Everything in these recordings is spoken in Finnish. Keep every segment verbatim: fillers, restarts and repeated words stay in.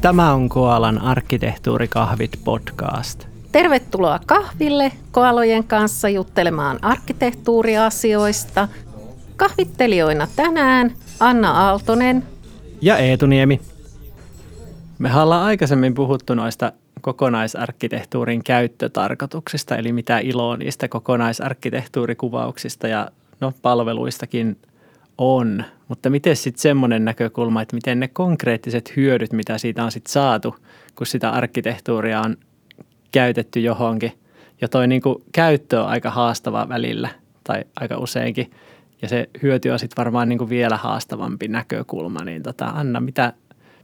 Tämä on Koalan Arkkitehtuurikahvit podcast. Tervetuloa kahville koalojen kanssa juttelemaan arkkitehtuuriasioista. Kahvittelijoina tänään Anna Aaltonen ja Eetu Niemi. Me ollaan aikaisemmin puhuttu noista kokonaisarkkitehtuurin käyttötarkoituksista, eli mitä iloa niistä kokonaisarkkitehtuurikuvauksista ja no, palveluistakin on. Mutta miten sitten semmoinen näkökulma, että miten ne konkreettiset hyödyt, mitä siitä on sitten saatu, kun sitä arkkitehtuuria on käytetty johonkin. Ja toi niinku käyttö on aika haastava välillä tai aika useinkin. Ja se hyöty on sitten varmaan niinku vielä haastavampi näkökulma. Niin tota, Anna, mitä,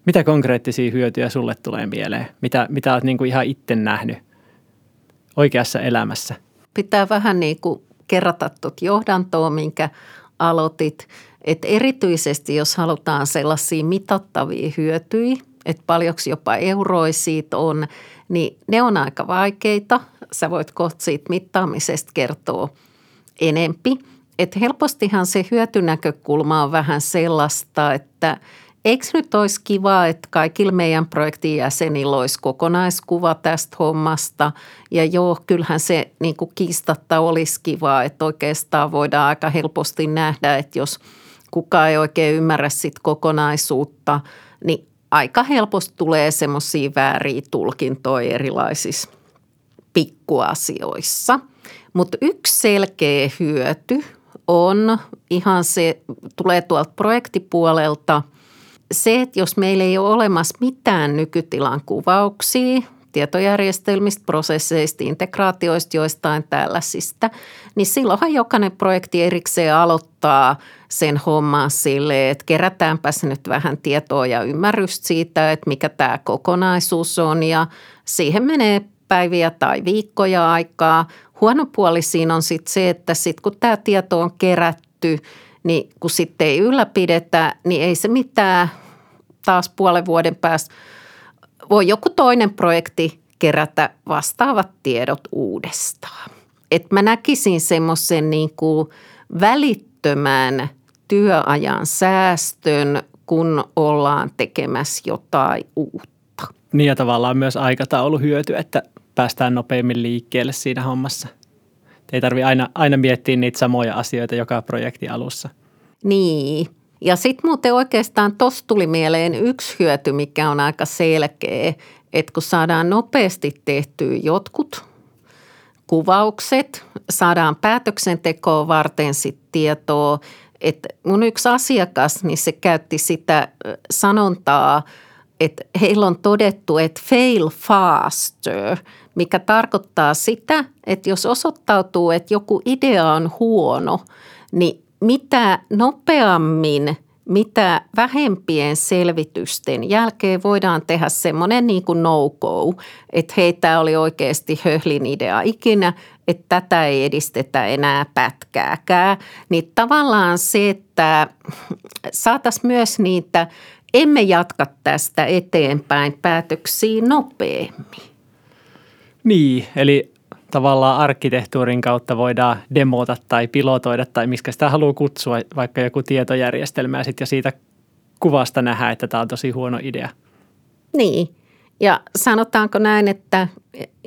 mitä konkreettisia hyötyjä sulle tulee mieleen? Mitä, mitä olet niinku ihan itse nähnyt oikeassa elämässä? Pitää vähän niin kuin kerrata tuot johdantoa, minkä aloitit. Et erityisesti, jos halutaan sellaisia mitattavia hyötyjä, että paljonko jopa euroja siitä on, niin ne on aika vaikeita. Sä voit kohta siitä mittaamisesta kertoa enempi. Et helpostihan se hyötynäkökulma on vähän sellaista, että eikö nyt olisi kiva, että kaikilla meidän projektin jäsenillä olisi kokonaiskuva tästä hommasta. Ja joo, kyllähän se niin kuin kiistatta olisi kiva, että oikeastaan voidaan aika helposti nähdä, että jos kukaan ei oikein ymmärrä sit kokonaisuutta, niin aika helposti tulee semmoisia vääriä tulkintoja erilaisissa pikkuasioissa. Mutta yksi selkeä hyöty on ihan se, tulee tuolta projektipuolelta, se, että jos meillä ei ole olemassa mitään nykytilan kuvauksia, tietojärjestelmistä, prosesseista, integraatioista, joistain tällaisista, niin silloinhan jokainen projekti erikseen aloittaa sen homman silleen, että kerätäänpäs nyt vähän tietoa ja ymmärrystä siitä, että mikä tämä kokonaisuus on ja siihen menee päiviä tai viikkoja aikaa. Huono puoli siinä on sitten se, että sit kun tämä tieto on kerätty, niin kun sitten ei ylläpidetä, niin ei se mitään taas puolen vuoden päästä. Voi joku toinen projekti kerätä vastaavat tiedot uudestaan. Et mä näkisin semmoisen niin kuin välittömän työajan säästön, kun ollaan tekemässä jotain uutta. Niin ja tavallaan myös aikatauluhyöty, että päästään nopeammin liikkeelle siinä hommassa. Ei tarvitse aina, aina miettiä niitä samoja asioita joka projektin alussa. Niin. Ja sitten muuten oikeastaan tuossa tuli mieleen yksi hyöty, mikä on aika selkeä, että kun saadaan nopeasti tehtyä jotkut kuvaukset, saadaan päätöksentekoa varten sitten tietoa. Että mun yksi asiakas, niin se käytti sitä sanontaa, että heillä on todettu, että fail faster, mikä tarkoittaa sitä, että jos osoittautuu, että joku idea on huono, niin mitä nopeammin, mitä vähempien selvitysten jälkeen voidaan tehdä semmoinen niin kuin no-go, että hei, tämä oli oikeasti höhlin idea ikinä, että tätä ei edistetä enää pätkääkään. Niin tavallaan se, että saataisiin myös niitä, emme jatka tästä eteenpäin päätöksiä nopeammin. Niin, eli tavallaan arkkitehtuurin kautta voidaan demota tai pilotoida tai miskä sitä haluaa kutsua, vaikka joku tietojärjestelmä ja sitten siitä kuvasta nähdään, että tämä on tosi huono idea. Niin, ja sanotaanko näin, että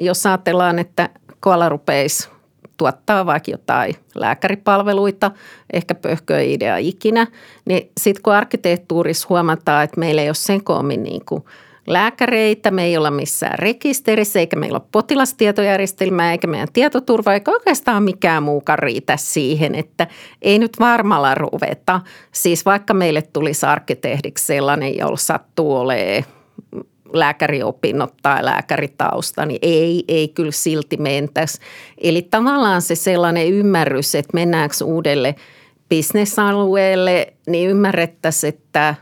jos ajatellaan, että koala rupeisi tuottaa vaikka jotain lääkäripalveluita, ehkä pöhköä idea ikinä, niin sitten kun arkkitehtuurissa huomataan, että meillä ei ole sen koommin niin kuin lääkäreitä, me ei olla missään rekisterissä, eikä meillä ole potilastietojärjestelmää, eikä meidän tietoturva, eikä oikeastaan mikään muukaan riitä siihen, että ei nyt varmalla ruveta. Siis vaikka meille tulisi arkkitehdiksi sellainen, jolla sattuu olemaan lääkäriopinnot tai lääkäritausta, niin ei, ei kyllä silti mentäisi. Eli tavallaan se sellainen ymmärrys, että mennäänkö uudelle bisnesalueelle, niin ymmärrettäisiin, että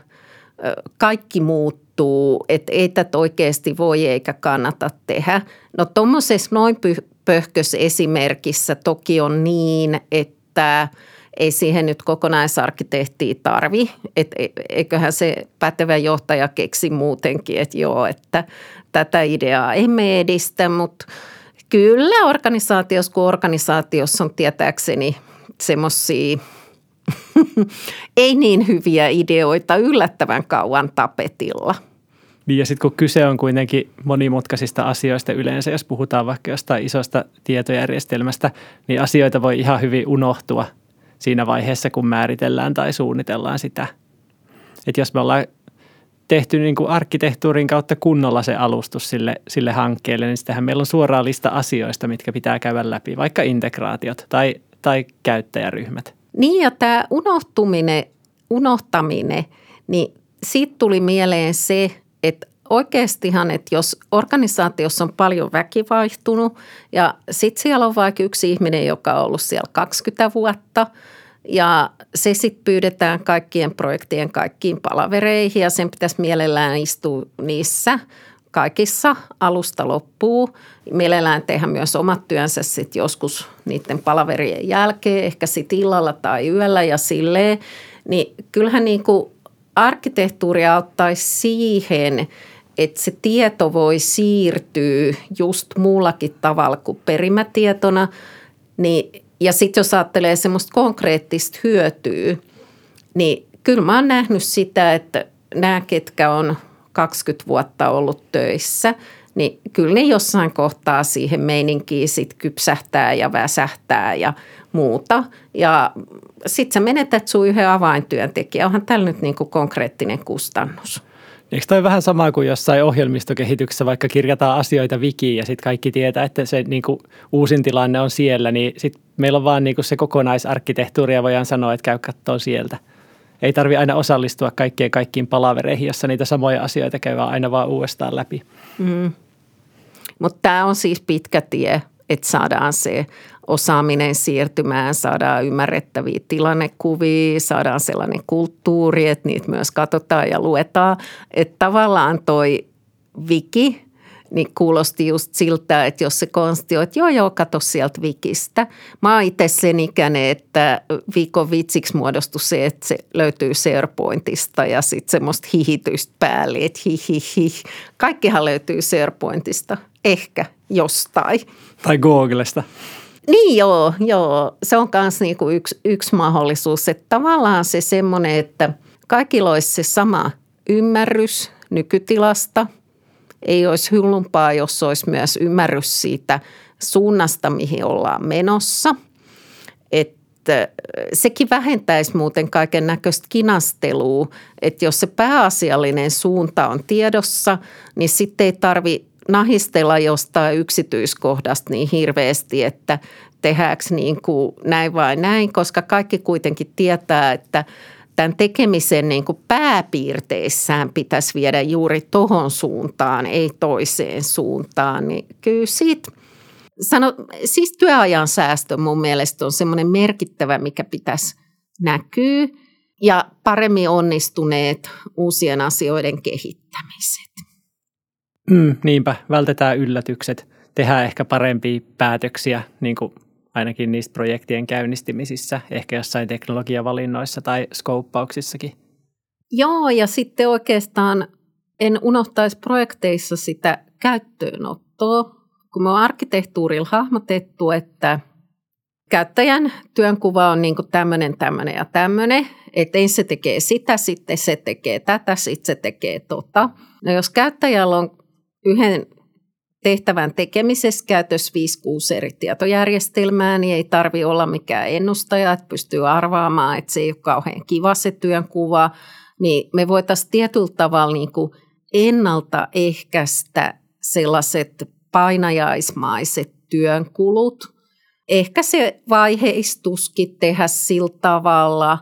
kaikki muut, että ei tätä oikeasti voi eikä kannata tehdä. No tuommoisessa noin pöhkössä esimerkissä toki on niin, että ei siihen nyt kokonaisarkkitehtiä tarvi. Et eiköhän se pätevä johtaja keksi muutenkin, että joo, että tätä ideaa emme edistä, mutta kyllä organisaatiossa, kun organisaatiossa on tietääkseni semmoisia ei niin hyviä ideoita yllättävän kauan tapetilla. Niin ja sitten kun kyse on kuitenkin monimutkaisista asioista yleensä, jos puhutaan vaikka jostain isosta tietojärjestelmästä, niin asioita voi ihan hyvin unohtua siinä vaiheessa, kun määritellään tai suunnitellaan sitä. Että jos me ollaan tehty niin kuin arkkitehtuurin kautta kunnolla se alustus sille, sille hankkeelle, niin sitähän meillä on suoraan lista asioista, mitkä pitää käydä läpi, vaikka integraatiot tai, tai käyttäjäryhmät. Niin ja tämä unohtuminen, unohtaminen, niin siitä tuli mieleen se, että oikeastihan, että jos organisaatiossa on paljon väki vaihtunut ja sitten siellä on vaikka yksi ihminen, joka on ollut siellä kaksikymmentä vuotta ja se sitten pyydetään kaikkien projektien kaikkiin palavereihin ja sen pitäisi mielellään istua niissä kaikissa alusta loppuun. Mielellään tehdä myös omat työnsä sitten joskus niiden palaverien jälkeen, ehkä sitten illalla tai yöllä ja silleen, niin kyllähän niin kuin arkkitehtuuri auttaisi siihen, että se tieto voi siirtyä just muullakin tavalla kuin perimätietona. Niin, ja sitten jos ajattelee semmoista konkreettista hyötyä, niin kyllä mä oon nähnyt sitä, että nämä, ketkä on kaksikymmentä vuotta ollut töissä, niin kyllä ne jossain kohtaa siihen meininkiin sit kypsähtää ja väsähtää ja muuta. Ja sit sä menetät sun yhden avaintyöntekijä. Onhan täällä nyt niinku konkreettinen kustannus. Eikö toi vähän sama kuin jossain ohjelmistokehityksessä, vaikka kirjataan asioita wikiin ja sitten kaikki tietää, että se niinku uusin tilanne on siellä, niin sitten meillä on vaan niinku se kokonaisarkkitehtuuri ja voidaan sanoa, että käy katsoa sieltä. Ei tarvitse aina osallistua kaikkien kaikkiin palavereihin, jossa niitä samoja asioita käydään aina vaan uudestaan läpi. Mm. Mutta tämä on siis pitkä tie, että saadaan se osaaminen siirtymään, saadaan ymmärrettäviä tilannekuvia, saadaan sellainen kulttuuri, että niitä myös katsotaan ja luetaan. Että tavallaan toi wiki, niin kuulosti just siltä, että jos se konsti on, että joo, joo, kato sieltä wikistä. Mä oon itse sen ikäinen, että viikon vitsiksi muodostui se, että se löytyy SharePointista ja sitten semmoista hihitystä päälle, että hihihi. Kaikkihan löytyy SharePointista, ehkä jostain. Tai Googlesta. Niin joo, joo. Se on myös niinku yksi, yksi mahdollisuus, että tavallaan se semmoinen, että kaikilla olisi se sama ymmärrys nykytilasta. Ei olisi hullumpaa, jos olisi myös ymmärrys siitä suunnasta, mihin ollaan menossa. Että sekin vähentäisi muuten kaiken näköistä kinastelua, että jos se pääasiallinen suunta on tiedossa, niin sitten ei tarvitse nahistella jostain yksityiskohdasta niin hirveästi, että tehdäänkö niin kuin näin vai näin, koska kaikki kuitenkin tietää, että tämän tekemisen niin kuin pääpiirteissään pitäisi viedä juuri tohon suuntaan, ei toiseen suuntaan. Niin kyllä siitä, sano, siis työajan säästö mun mielestä on semmoinen merkittävä, mikä pitäisi näkyä ja paremmin onnistuneet uusien asioiden kehittämiset. Mm, niinpä, vältetään yllätykset, tehdään ehkä parempia päätöksiä niin kuin ainakin niistä projektien käynnistimisissä, ehkä jossain teknologiavalinnoissa tai skouppauksissakin. Joo, ja sitten oikeastaan en unohtaisi projekteissa sitä käyttöönottoa, kun me on arkkitehtuurilla hahmotettu, että käyttäjän työnkuva on niin kuin tämmöinen, tämmöinen ja tämmöinen, että ensin se tekee sitä, sitten se tekee tätä, sitten se tekee tota. No jos käyttäjällä on yhden tehtävän tekemisessä käytössä viisi kuusi eri tietojärjestelmää, niin ei tarvitse olla mikään ennustaja, että pystyy arvaamaan, että se ei ole kauhean kiva se työnkuva. Niin me voitaisiin tietyllä tavalla niin kuin ennaltaehkäistä sellaiset painajaismaiset työnkulut. Ehkä se vaiheistuskin tehdä sillä tavalla,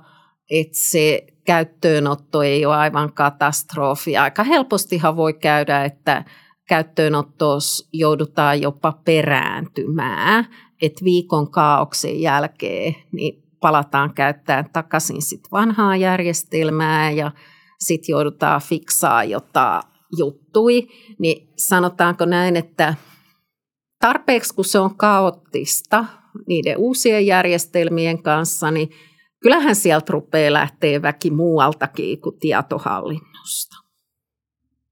että se käyttöönotto ei ole aivan katastrofi. Aika helpostihan voi käydä, että käyttöönottossa joudutaan jopa perääntymään, että viikon kaaoksen jälkeen niin palataan käyttämään takaisin sit vanhaa järjestelmää ja sitten joudutaan fiksaa jotain juttui. Niin sanotaanko näin, että tarpeeksi kun se on kaoottista niiden uusien järjestelmien kanssa, niin kyllähän sieltä rupeaa lähteä väki muualtakin kuin tietohallinnosta.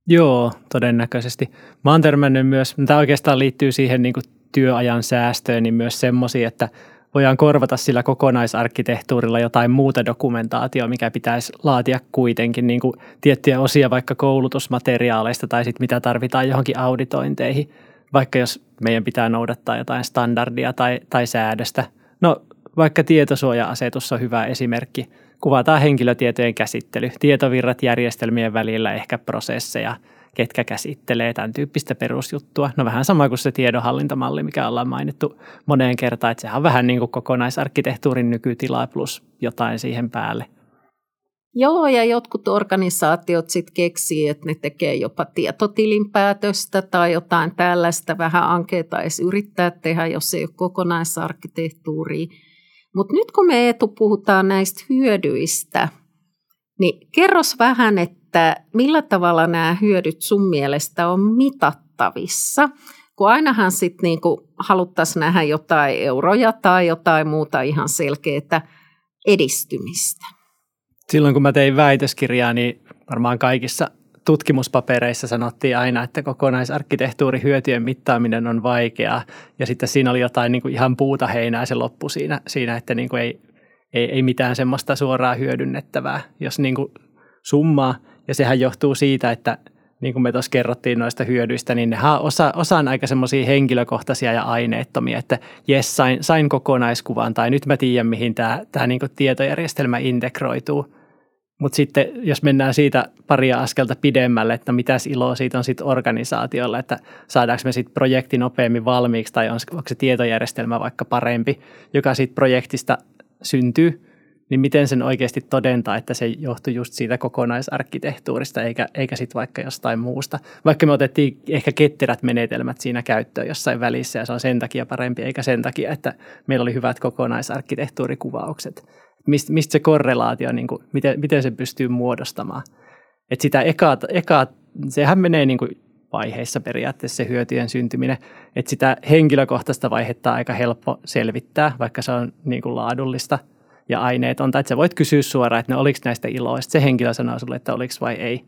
Joo, todennäköisesti. Mä oon törmännyt myös, tämä oikeastaan liittyy siihen niin kuin työajan säästöön, niin myös semmoisia, että voidaan korvata sillä kokonaisarkkitehtuurilla jotain muuta dokumentaatiota, mikä pitäisi laatia kuitenkin, niin kuin tiettyjä osia vaikka koulutusmateriaaleista tai sitten mitä tarvitaan johonkin auditointeihin, vaikka jos meidän pitää noudattaa jotain standardia tai, tai säädöstä. No vaikka tietosuoja-asetus on hyvä esimerkki. Kuvataan henkilötietojen käsittely, tietovirrat järjestelmien välillä, ehkä prosesseja, ketkä käsittelee tämän tyyppistä perusjuttua. No vähän sama kuin se tiedonhallintamalli, mikä ollaan mainittu moneen kertaan, että sehän on vähän niin kuin kokonaisarkkitehtuurin nykytila plus jotain siihen päälle. Joo, ja jotkut organisaatiot sitten keksii, että ne tekee jopa tietotilinpäätöstä tai jotain tällaista vähän ankeeta edes yrittää tehdä, jos ei ole kokonaisarkkitehtuuria. Mutta nyt kun me Eetu puhutaan näistä hyödyistä, niin kerros vähän, että millä tavalla nämä hyödyt sun mielestä on mitattavissa? Kun ainahan sitten niinku haluttaisiin nähdä jotain euroja tai jotain muuta ihan selkeää edistymistä. Silloin kun mä tein väitöskirjaa, niin varmaan kaikissa tutkimuspapereissa sanottiin aina, että kokonaisarkkitehtuurin hyötyjen mittaaminen on vaikeaa. Ja sitten siinä oli jotain niin kuin ihan puuta heinää se loppu siinä, siinä että niin kuin ei, ei, ei mitään semmoista suoraa hyödynnettävää, jos niin kuin summaa. Ja sehän johtuu siitä, että niin kuin me tuossa kerrottiin noista hyödyistä, niin nehän osa, osa on aika semmoisia henkilökohtaisia ja aineettomia, että jes, sain, sain kokonaiskuvan tai nyt mä tiedän, mihin tämä, tämä niin kuin tietojärjestelmä integroituu. Mutta sitten jos mennään siitä paria askelta pidemmälle, että mitäs iloa siitä on sitten organisaatiolla, että saadaanko me sitten projekti nopeammin valmiiksi tai on, onko se tietojärjestelmä vaikka parempi, joka siitä projektista syntyy, niin miten sen oikeasti todentaa, että se johtui just siitä kokonaisarkkitehtuurista eikä, eikä sitten vaikka jostain muusta. Vaikka me otettiin ehkä ketterät menetelmät siinä käyttöön jossain välissä ja se on sen takia parempi eikä sen takia, että meillä oli hyvät kokonaisarkkitehtuurikuvaukset. Mist, mistä se korrelaatio, niin kuin, miten, miten se pystyy muodostamaan. Että sitä ekaa, ekaa, sehän menee niin kuin vaiheissa periaatteessa se hyötyjen syntyminen. Että sitä henkilökohtaista vaihetta on aika helppo selvittää, vaikka se on niin kuin laadullista ja aineetonta. Että sä voit kysyä suoraan, että no oliko näistä iloa, sitten se henkilö sanoo sulle, että oliko vai ei.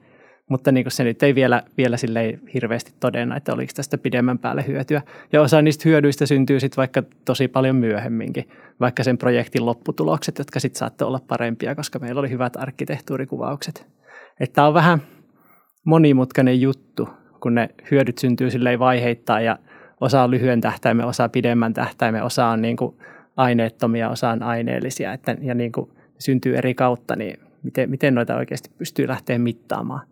Mutta niin kuin se nyt ei vielä, vielä silleen hirveästi todenna, että oliko tästä pidemmän päälle hyötyä. Ja osa niistä hyödyistä syntyy sitten vaikka tosi paljon myöhemminkin, vaikka sen projektin lopputulokset, jotka sitten saattoi olla parempia, koska meillä oli hyvät arkkitehtuurikuvaukset. Että tämä on vähän monimutkainen juttu, kun ne hyödyt syntyy silleen vaiheittain ja osa on lyhyen tähtäimen, osa pidemmän tähtäimen, osa on niin kuin aineettomia, osa on aineellisia että, ja niin kuin syntyy eri kautta, niin miten, miten noita oikeasti pystyy lähteä mittaamaan.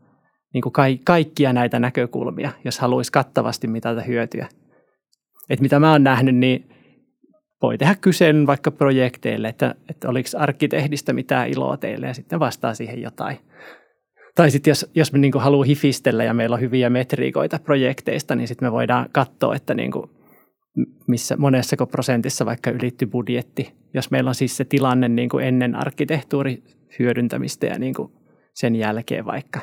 Niin kuin kaikkia näitä näkökulmia, jos haluaisi kattavasti mitata hyötyä. Et mitä mä oon nähnyt, niin voi tehdä kyselyn vaikka projekteille, että, että oliko arkkitehdistä mitään iloa teille ja sitten vastaa siihen jotain. Tai sitten jos, jos me niin kuin haluaa hifistellä ja meillä on hyviä metriikoita projekteista, niin sitten me voidaan katsoa, että niin kuin missä monessako prosentissa vaikka ylittyi budjetti. Jos meillä on siis se tilanne niin kuin ennen arkkitehtuurihyödyntämistä ja niin kuin sen jälkeen vaikka.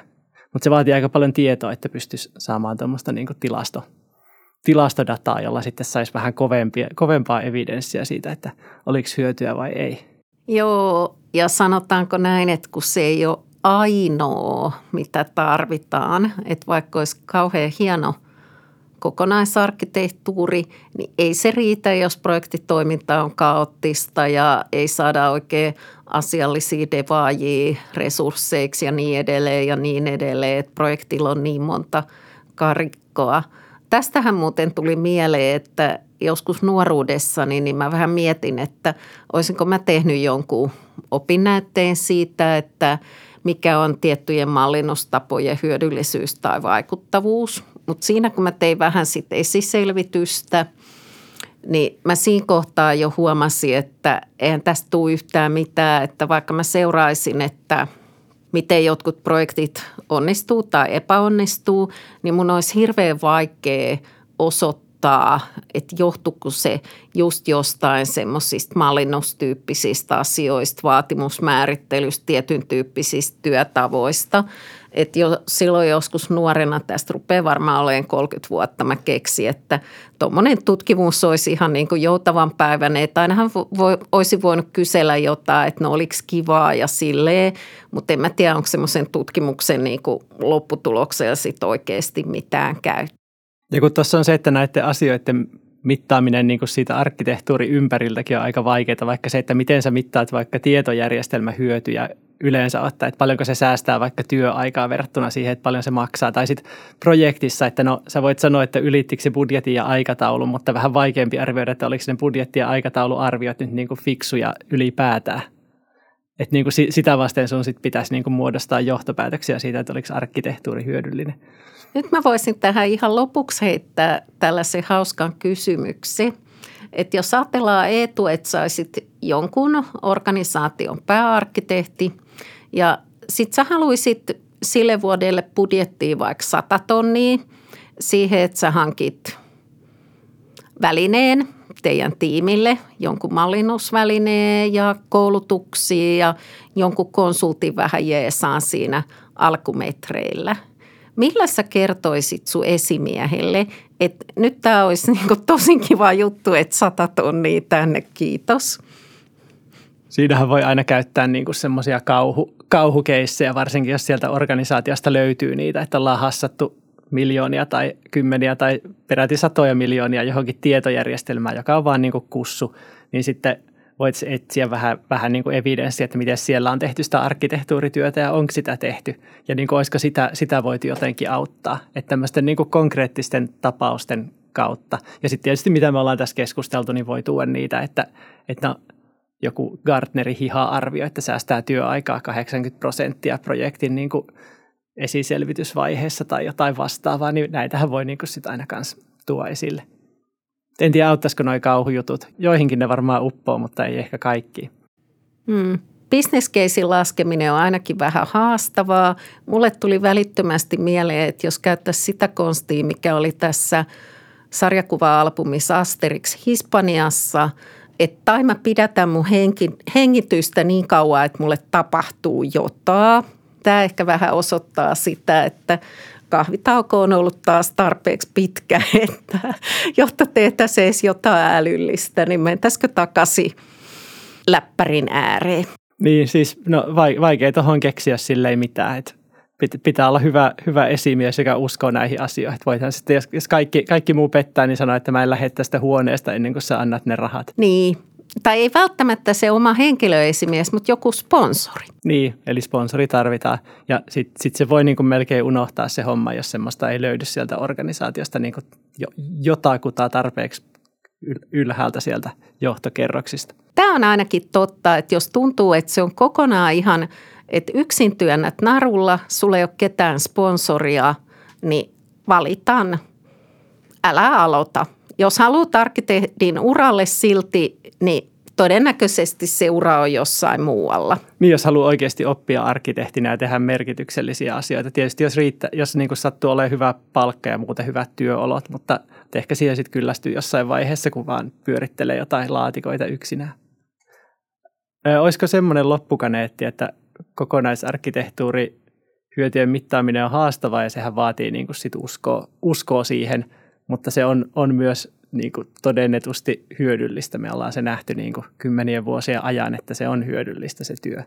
Mutta se vaatii aika paljon tietoa, että pystyisi saamaan tuommoista niinku tilasto, tilastodataa, jolla sitten saisi vähän kovempia, kovempaa evidenssiä siitä, että oliko hyötyä vai ei. Joo, ja sanotaanko näin, että kun se ei ole ainoa, mitä tarvitaan, että vaikka olisi kauhean hieno kokonaisarkkitehtuuri, niin ei se riitä, jos projektitoiminta on kaoottista ja ei saada oikein asiallisia devaajia resursseiksi ja niin edelleen ja niin edelleen, että projektilla on niin monta karikkoa. Tästähän muuten tuli mieleen, että joskus nuoruudessani niin mä vähän mietin, että olisinko mä tehnyt jonkun opinnäytteen siitä, että mikä on tiettyjen mallinnustapojen hyödyllisyys tai vaikuttavuus. Mutta siinä, kun mä tein vähän sitten esiselvitystä, niin mä siinä kohtaa jo huomasin, että eihän tästä tule yhtään mitään, että vaikka mä seuraisin, että miten jotkut projektit onnistuu tai epäonnistuu, niin mun olisi hirveän vaikea osoittaa, että johtuuko se just jostain semmoisista mallinnustyyppisistä asioista, vaatimusmäärittelystä, tietyn tyyppisistä työtavoista. Että jo silloin joskus nuorena, tästä rupeaa varmaan olemaan kolmekymmentä vuotta, mä keksin, että tuommoinen tutkimus olisi ihan niin kuin joutavan päivänä. Että ainahan voi, olisi voinut kysellä jotain, että no oliko kivaa ja silleen, mutta en mä tiedä, onko semmoisen tutkimuksen niin kuin lopputuloksella sit oikeasti mitään käy. Ja kun tuossa on se, että näiden asioiden mittaaminen niin kuin siitä arkkitehtuuri ympäriltäkin on aika vaikeaa, vaikka se, että miten sä mittaat vaikka tietojärjestelmähyötyjä yleensä ottaa, että paljonko se säästää vaikka työaikaa verrattuna siihen, että paljon se maksaa. Tai sitten projektissa, että no sä voit sanoa, että ylittikö se budjetin ja aikataulun, mutta vähän vaikeampi arvioida, että oliko ne budjetti- ja aikatauluarviot nyt niin kuin fiksuja ylipäätään. Että niin kuin sitä vasten sun sit pitäisi niin kuin muodostaa johtopäätöksiä siitä, että oliko arkkitehtuuri hyödyllinen. Nyt mä voisin tähän ihan lopuksi heittää tällaisen hauskan kysymyksen, että jos ajatellaan Eetu, että saisit jonkun organisaation pääarkkitehti ja sit sä haluisit sille vuodelle budjettiin vaikka sata tonnia siihen, että sä hankit välineen teidän tiimille, jonkun mallinnusvälineen ja koulutuksia ja jonkun konsultin vähän jeesaan siinä alkumetreillä. Millä sä kertoisit sun esimiehelle, että nyt tämä olisi niinku tosi kiva juttu, että sata tonnia tänne, kiitos? Siinähän voi aina käyttää niinku semmoisia kauhu, kauhukeissejä, varsinkin jos sieltä organisaatiosta löytyy niitä, että ollaan hassattu miljoonia tai kymmeniä tai peräti satoja miljoonia johonkin tietojärjestelmään, joka on vaan niinku kussu, niin sitten voit etsiä vähän, vähän niin kuin evidenssiä, että miten siellä on tehty sitä arkkitehtuurityötä ja onko sitä tehty. Ja niin kuin olisiko sitä, sitä voitu jotenkin auttaa. Että tämmöisten niin kuin konkreettisten tapausten kautta. Ja sitten tietysti mitä me ollaan tässä keskusteltu, niin voi tuoda niitä, että, että no, joku Gartnerin hiha-arvio, että säästää työaikaa kahdeksankymmentä prosenttia projektin niin kuin esiselvitysvaiheessa tai jotain vastaavaa. Niin näitähän voi niin kuin sit aina kanssa tuoda esille. En tiedä, auttaisiko nuo kauhujutut. Joihinkin ne varmaan uppoo, mutta ei ehkä kaikki. Hmm. Business-casen laskeminen on ainakin vähän haastavaa. Mulle tuli välittömästi mieleen, että jos käyttäisi sitä konstia, mikä oli tässä sarjakuva-albumissa Asterix Hispaniassa, että tai mä pidätän mun henki, hengitystä niin kauan, että mulle tapahtuu jotain. Tämä ehkä vähän osoittaa sitä, että kahvitauko on ollut taas tarpeeksi pitkä, että jotta tehtäisiin edes jotain älyllistä, niin mentäisikö takaisin läppärin ääreen? Niin siis, no vaikea tuohon keksiä silleen mitään, että pitää olla hyvä, hyvä esimies, joka uskoo näihin asioihin. Voithan sitten, jos kaikki, kaikki muu pettää, niin sanoa, että mä en lähde tästä huoneesta ennen kuin sä annat ne rahat. Niin. Tai ei välttämättä se oma henkilöesimies, mutta joku sponsori. Niin, eli sponsori tarvitaan. Ja sitten sit se voi niinku melkein unohtaa se homma, jos semmoista ei löydy sieltä organisaatiosta niinku jotakuta tarpeeksi ylhäältä sieltä johtokerroksista. Tämä on ainakin totta, että jos tuntuu, että se on kokonaan ihan, että yksin työnnät narulla, sulla ei ole ketään sponsoria, niin valitan, älä aloita. Jos haluat arkkitehdin uralle silti, niin todennäköisesti se ura on jossain muualla. Niin, jos haluaa oikeasti oppia arkkitehtinä ja tehdä merkityksellisiä asioita. Tietysti jos, riittä, jos niin kuin sattuu olemaan hyvä palkka ja muuten hyvät työolot, mutta ehkä siihen sitten kyllästyy jossain vaiheessa, kun vaan pyörittelee jotain laatikoita yksinään. Ö, olisiko semmoinen loppukaneetti, että kokonaisarkkitehtuuri hyötyjen mittaaminen on haastavaa ja sehän vaatii niin kuin sit uskoa, uskoa siihen, mutta se on, on myös niin kuin todennetusti hyödyllistä. Me ollaan se nähty niin kuin kymmenien vuosien ajan, että se on hyödyllistä se työ.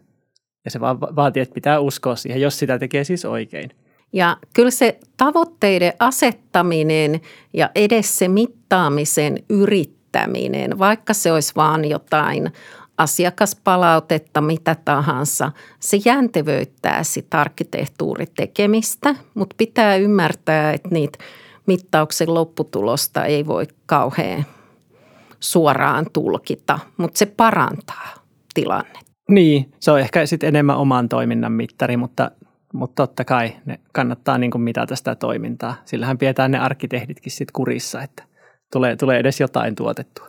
Ja se va- vaatii, että pitää uskoa siihen, jos sitä tekee siis oikein. Ja kyllä se tavoitteiden asettaminen ja edes se mittaamisen yrittäminen, vaikka se olisi vaan jotain asiakaspalautetta, mitä tahansa, se jäntevöittää sitä arkkitehtuuritekemistä, mutta pitää ymmärtää, että niitä mittauksen lopputulosta ei voi kauhean suoraan tulkita, mutta se parantaa tilannetta. Niin, se on ehkä sitten enemmän oman toiminnan mittari, mutta, mutta totta kai ne kannattaa niin kuin mitata sitä toimintaa. Sillähän pidetään ne arkkitehditkin sitten kurissa, että tulee, tulee edes jotain tuotettua.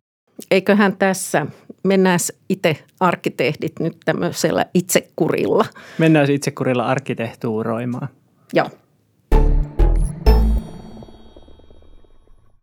Eiköhän tässä mennään itse arkkitehdit nyt tämmöisellä itsekurilla. Mennään itsekurilla arkkitehtuuroimaan. Joo.